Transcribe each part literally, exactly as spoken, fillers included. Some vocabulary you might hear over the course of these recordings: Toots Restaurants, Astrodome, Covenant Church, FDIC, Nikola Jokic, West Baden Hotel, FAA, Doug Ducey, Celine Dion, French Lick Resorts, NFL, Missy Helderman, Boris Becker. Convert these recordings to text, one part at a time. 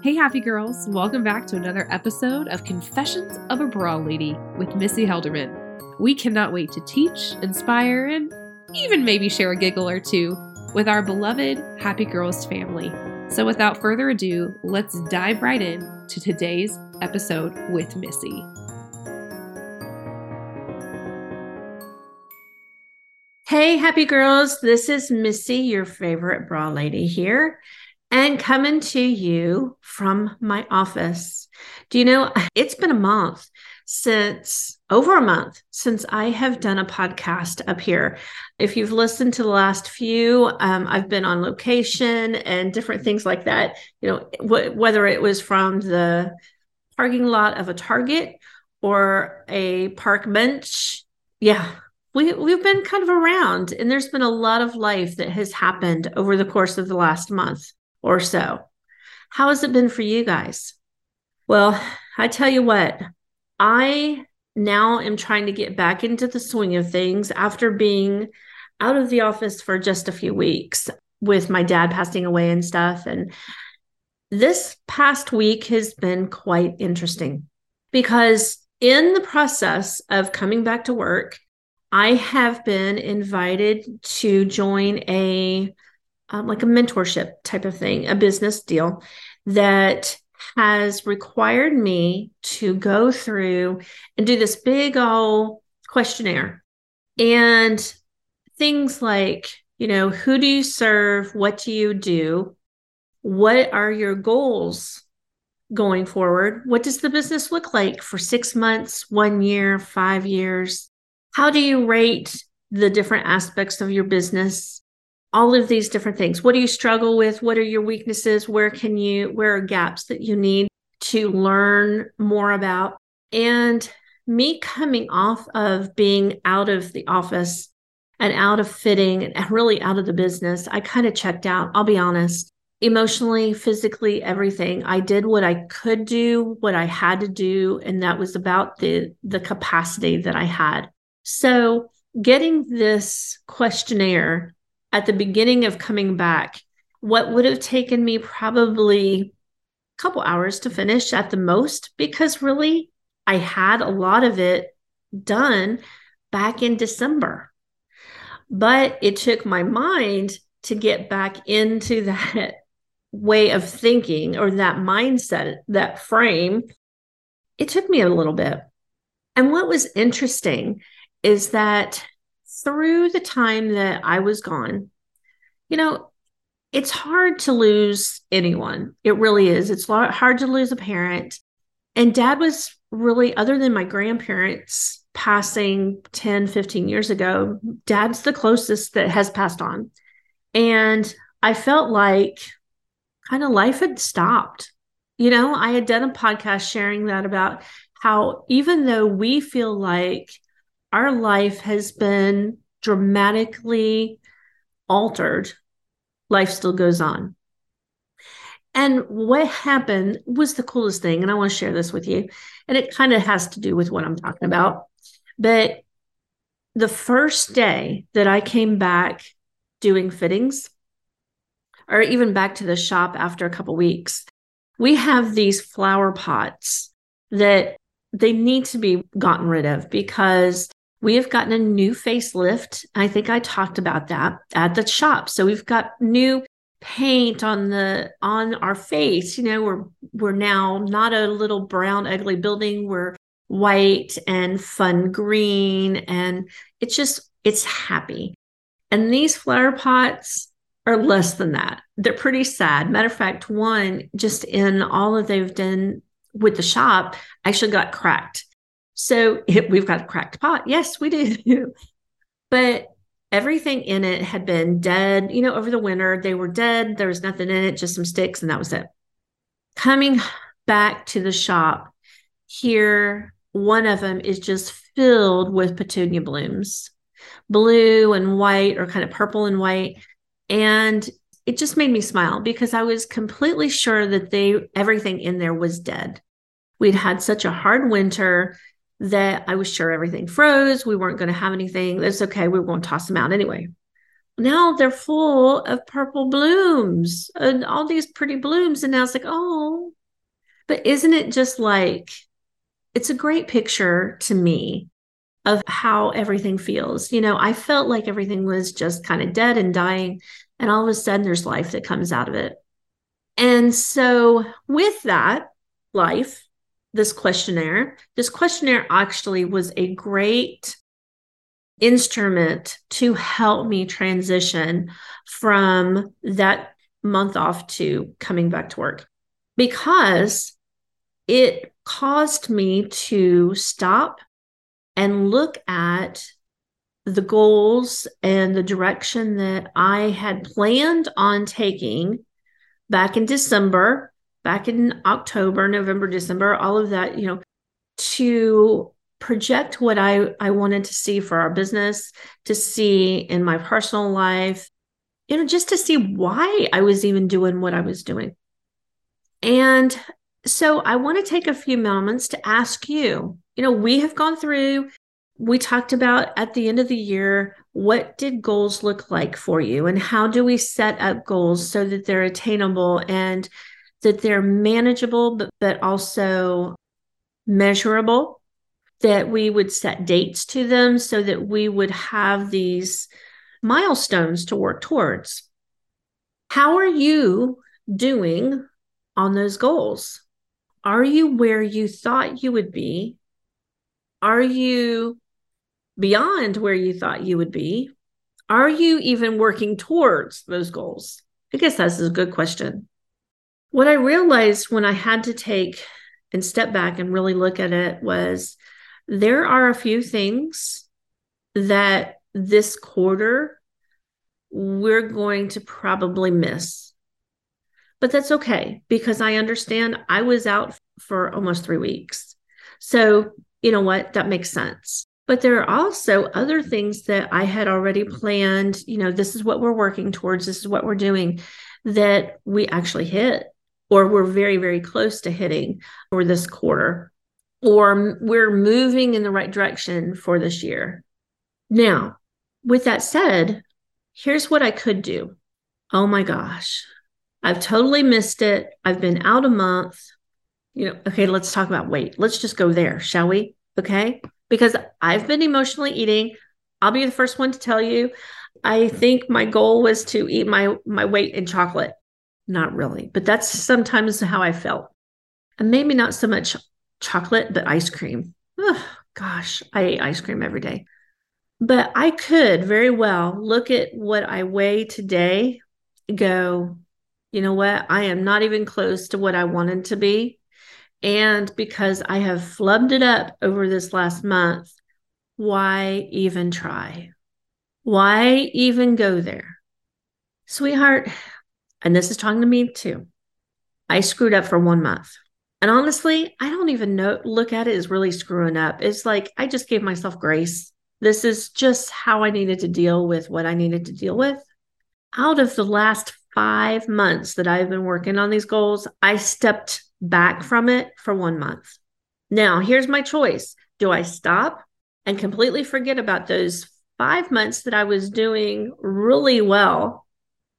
Hey happy girls, welcome back to another episode of Confessions of a Bra Lady with Missy Helderman. We cannot wait to teach, inspire, and even maybe share a giggle or two with our beloved Happy Girls family. So without further ado, let's dive right in to today's episode with Missy. Hey happy girls, this is Missy, your favorite bra lady here. And coming to you from my office. Do you know, it's been a month since, over a month, since I have done a podcast up here. If you've listened to the last few, um, I've been on location and different things like that. You know, wh- whether it was from the parking lot of a Target or a park bench. Yeah. We, we've been kind of around, and there's been a lot of life that has happened over the course of the last month or so. How has it been for you guys? Well, I tell you what, I now am trying to get back into the swing of things after being out of the office for just a few weeks with my dad passing away and stuff. And this past week has been quite interesting because in the process of coming back to work, I have been invited to join a Um, like a mentorship type of thing, a business deal that has required me to go through and do this big old questionnaire and things like, you know, who do you serve? What do you do? What are your goals going forward? What does the business look like for six months, one year, five years? How do you rate the different aspects of your business? All of these different things. What do you struggle with? What are your weaknesses? Where can you, where are gaps that you need to learn more about? And me coming off of being out of the office and out of fitting and really out of the business, I kind of checked out. I'll be honest, emotionally, physically, everything. I did what I could do, what I had to do. And that was about the, the capacity that I had. So getting this questionnaire at the beginning of coming back, what would have taken me probably a couple hours to finish at the most, because really I had a lot of it done back in December. But it took my mind to get back into that way of thinking or that mindset, that frame. It took me a little bit. And what was interesting is that through the time that I was gone, you know, it's hard to lose anyone. It really is. It's hard to lose a parent. And Dad was really, other than my grandparents passing ten, fifteen years ago, Dad's the closest that has passed on. And I felt like kind of life had stopped. You know, I had done a podcast sharing that about how even though we feel like our life has been dramatically altered, life still goes on. And what happened was the coolest thing. And I want to share this with you. And it kind of has to do with what I'm talking about. But the first day that I came back doing fittings, or even back to the shop after a couple weeks, we have these flower pots that they need to be gotten rid of because we have gotten a new facelift. I think I talked about that at the shop. So we've got new paint on the on our face. You know, we're we're now not a little brown, ugly building. We're white and fun green, and it's just it's happy. And these flower pots are less than that. They're pretty sad. Matter of fact, one just in all that they've done with the shop actually got cracked. So it, we've got a cracked pot. Yes, we do. But everything in it had been dead. You know, over the winter, they were dead. There was nothing in it, just some sticks, and that was it. Coming back to the shop here, one of them is just filled with petunia blooms. Blue and white, or kind of purple and white. And it just made me smile because I was completely sure that they everything in there was dead. We'd had such a hard winter that I was sure everything froze. We weren't going to have anything. That's okay. We were going to toss them out anyway. now they're full of purple blooms and all these pretty blooms. And now it's like, oh, but isn't it just like, it's a great picture to me of how everything feels. You know, I felt like everything was just kind of dead and dying. And all of a sudden there's life that comes out of it. And so with that life, this questionnaire, this questionnaire actually was a great instrument to help me transition from that month off to coming back to work, because it caused me to stop and look at the goals and the direction that I had planned on taking back in December, back in October, November, December, all of that, you know, to project what I, I wanted to see for our business, to see in my personal life, you know, just to see why I was even doing what I was doing. And so I want to take a few moments to ask you, you know, we have gone through, we talked about at the end of the year, what did goals look like for you? And how do we set up goals so that they're attainable and that they're manageable, but, but also measurable, that we would set dates to them so that we would have these milestones to work towards. How are you doing on those goals? Are you where you thought you would be? Are you beyond where you thought you would be? Are you even working towards those goals? I guess that's a good question. What I realized when I had to take and step back and really look at it was, there are a few things that this quarter we're going to probably miss. But that's okay, because I understand I was out for almost three weeks. So you know what? That makes sense. But there are also other things that I had already planned. You know, this is what we're working towards. This is what we're doing, that we actually hit, or we're very, very close to hitting for this quarter, or we're moving in the right direction for this year. Now, with that said, here's what I could do. Oh my gosh, I've totally missed it. I've been out a month. You know, okay, let's talk about weight. Let's just go there, shall we? Okay, because I've been emotionally eating. I'll be the first one to tell you. I think my goal was to eat my, my weight in chocolate. Not really, but that's sometimes how I felt. And maybe not so much chocolate, but ice cream. Oh, gosh, I ate ice cream every day. But I could very well look at what I weigh today, go, you know what? I am not even close to what I wanted to be. And because I have flubbed it up over this last month, why even try? Why even go there? Sweetheart, and this is talking to me too, I screwed up for one month. And honestly, I don't even know, look at it as really screwing up. It's like, I just gave myself grace. This is just how I needed to deal with what I needed to deal with. Out of the last five months that I've been working on these goals, I stepped back from it for one month. Now, here's my choice. Do I stop and completely forget about those five months that I was doing really well?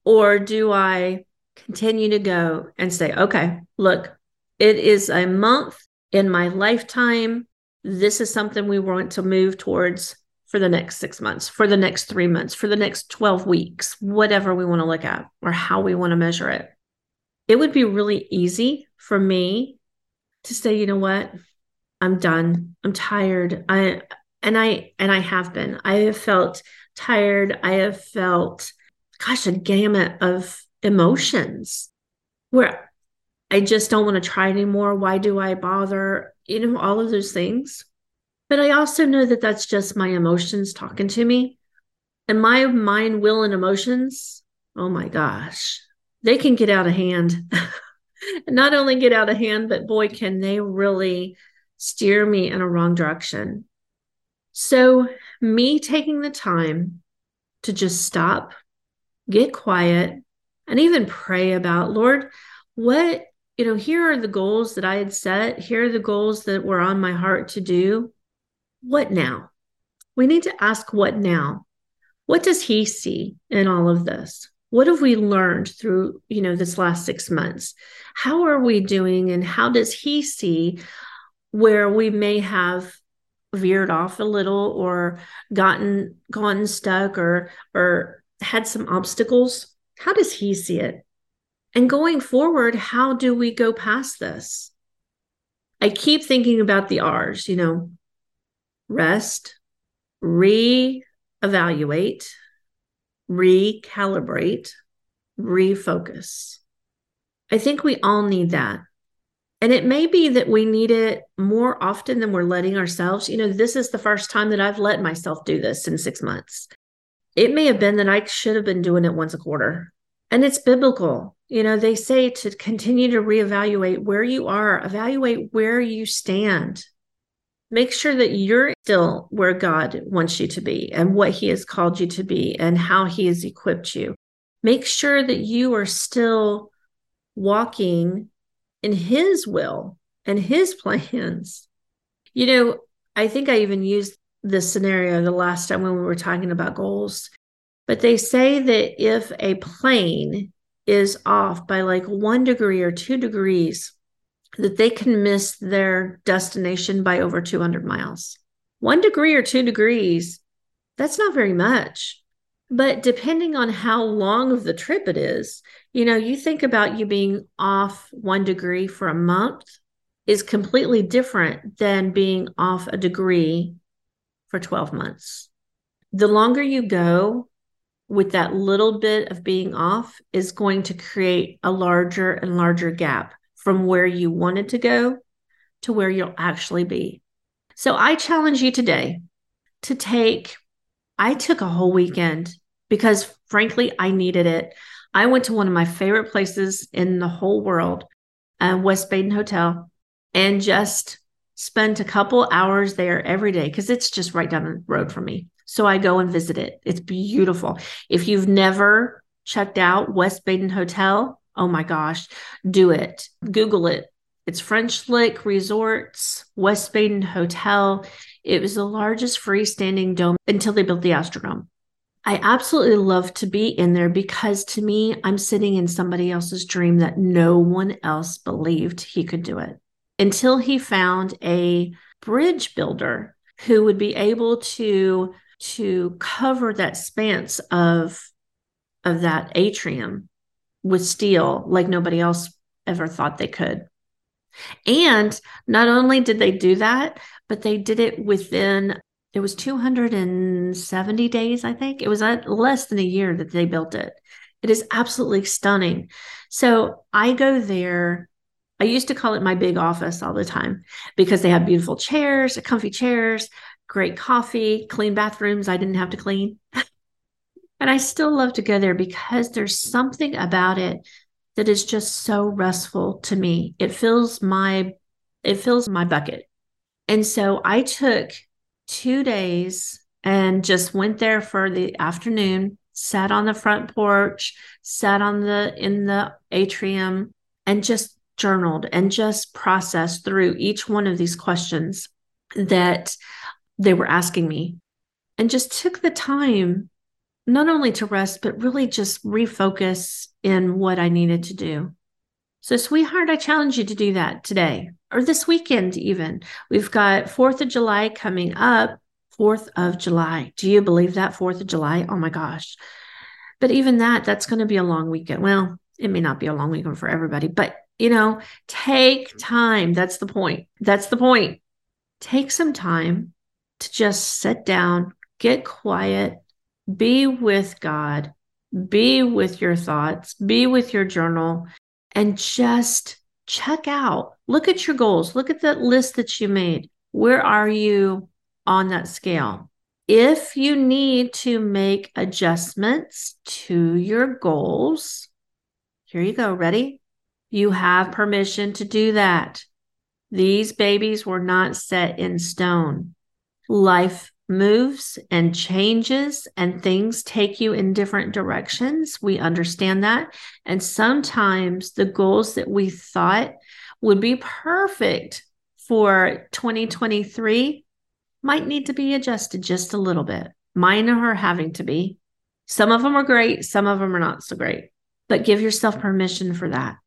Or do I continue to go and say, okay, look, it is a month in my lifetime. This is something we want to move towards for the next six months, for the next three months, for the next twelve weeks, whatever we want to look at or how we want to measure it. It would be really easy for me to say, you know what, I'm done. I'm tired. I, and I, and I have been, I have felt tired. I have felt, gosh, a gamut of emotions where I just don't want to try anymore. Why do I bother? You know, all of those things. But I also know that that's just my emotions talking to me, and my mind, will, and emotions. Oh my gosh. They can get out of hand. Not only get out of hand, but boy, can they really steer me in a wrong direction. So me taking the time to just stop, get quiet, and even pray about, Lord, what, you know, here are the goals that I had set. Here are the goals that were on my heart to do. What now? We need to ask what now. What does he see in all of this? What have we learned through, you know, this last six months? How are we doing, and how does he see where we may have veered off a little, or gotten gotten stuck, or or had some obstacles? How does he see it? And going forward, how do we go past this? I keep thinking about the R's, you know, rest, re-evaluate, recalibrate, refocus. I think we all need that. And it may be that we need it more often than we're letting ourselves. You know, this is the first time that I've let myself do this in six months. It may have been that I should have been doing it once a quarter. And it's biblical. You know, they say to continue to reevaluate where you are, evaluate where you stand. Make sure that you're still where God wants you to be, and what he has called you to be, and how he has equipped you. Make sure that you are still walking in his will and his plans. You know, I think I even used this scenario the last time when we were talking about goals, but they say that if a plane is off by like one degree or two degrees, that they can miss their destination by over two hundred miles. One degree or two degrees, that's not very much. But depending on how long of the trip it is, you know, you think about you being off one degree for a month is completely different than being off a degree for twelve months. The longer you go with that little bit of being off is going to create a larger and larger gap from where you wanted to go to where you'll actually be. So I challenge you today to take, I took a whole weekend because frankly, I needed it. I went to one of my favorite places in the whole world, uh, West Baden Hotel, and just spent a couple hours there every day because it's just right down the road from me. So I go and visit it. It's beautiful. If you've never checked out West Baden Hotel, oh my gosh, do it. Google it. It's French Lick Resorts, West Baden Hotel. It was the largest freestanding dome until they built the Astrodome. I absolutely love to be in there because to me, I'm sitting in somebody else's dream that no one else believed he could do it until he found a bridge builder who would be able to, to cover that span of, of that atrium with steel like nobody else ever thought they could. And not only did they do that, but they did it within, it was two hundred seventy days, I think. It was less than a year that they built it. It is absolutely stunning. So I go there. I used to call it my big office all the time because they have beautiful chairs, comfy chairs, great coffee, clean bathrooms I didn't have to clean. And I still love to go there because there's something about it that is just so restful to me. It fills my, it fills my bucket. And so I took two days and just went there for the afternoon, sat on the front porch, sat on the, in the atrium, and just journaled and just processed through each one of these questions that they were asking me, and just took the time not only to rest, but really just refocus in what I needed to do. So sweetheart, I challenge you to do that today or this weekend even. We've got fourth of July coming up, fourth of July. Do you believe that fourth of July? Oh my gosh. But even that, that's going to be a long weekend. Well, it may not be a long weekend for everybody, but you know, take time. That's the point. That's the point. Take some time to just sit down, get quiet, be with God, be with your thoughts, be with your journal, and just check out, look at your goals, look at that list that you made. Where are you on that scale? If you need to make adjustments to your goals, here you go, ready? You have permission to do that. These babies were not set in stone. Life moves and changes, and things take you in different directions. We understand that. And sometimes the goals that we thought would be perfect for twenty twenty-three might need to be adjusted just a little bit. Mine are having to be Some of them are great. Some of them are not so great, but give yourself permission for that.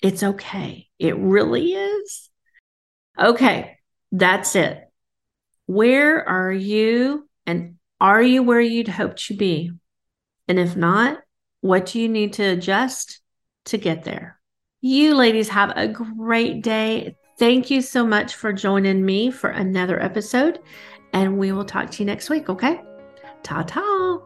It's okay. It really is. Okay. That's it. Where are you, and are you where you'd hoped you'd be? And if not, what do you need to adjust to get there? You ladies have a great day. Thank you so much for joining me for another episode, and we will talk to you next week. Okay. Ta-ta.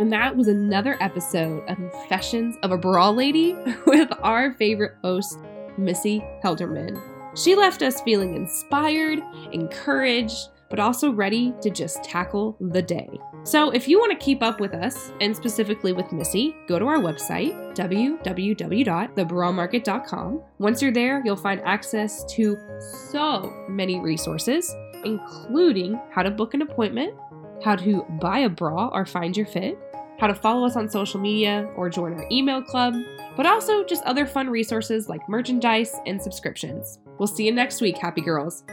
And that was another episode of Confessions of a Brawl Lady with our favorite host, Missy Helderman. She left us feeling inspired, encouraged, but also ready to just tackle the day. So if you want to keep up with us, and specifically with Missy, go to our website, w w w dot the brawl market dot com. Once you're there, you'll find access to so many resources, including how to book an appointment, how to buy a bra or find your fit, how to follow us on social media or join our email club, but also just other fun resources like merchandise and subscriptions. We'll see you next week, happy girls.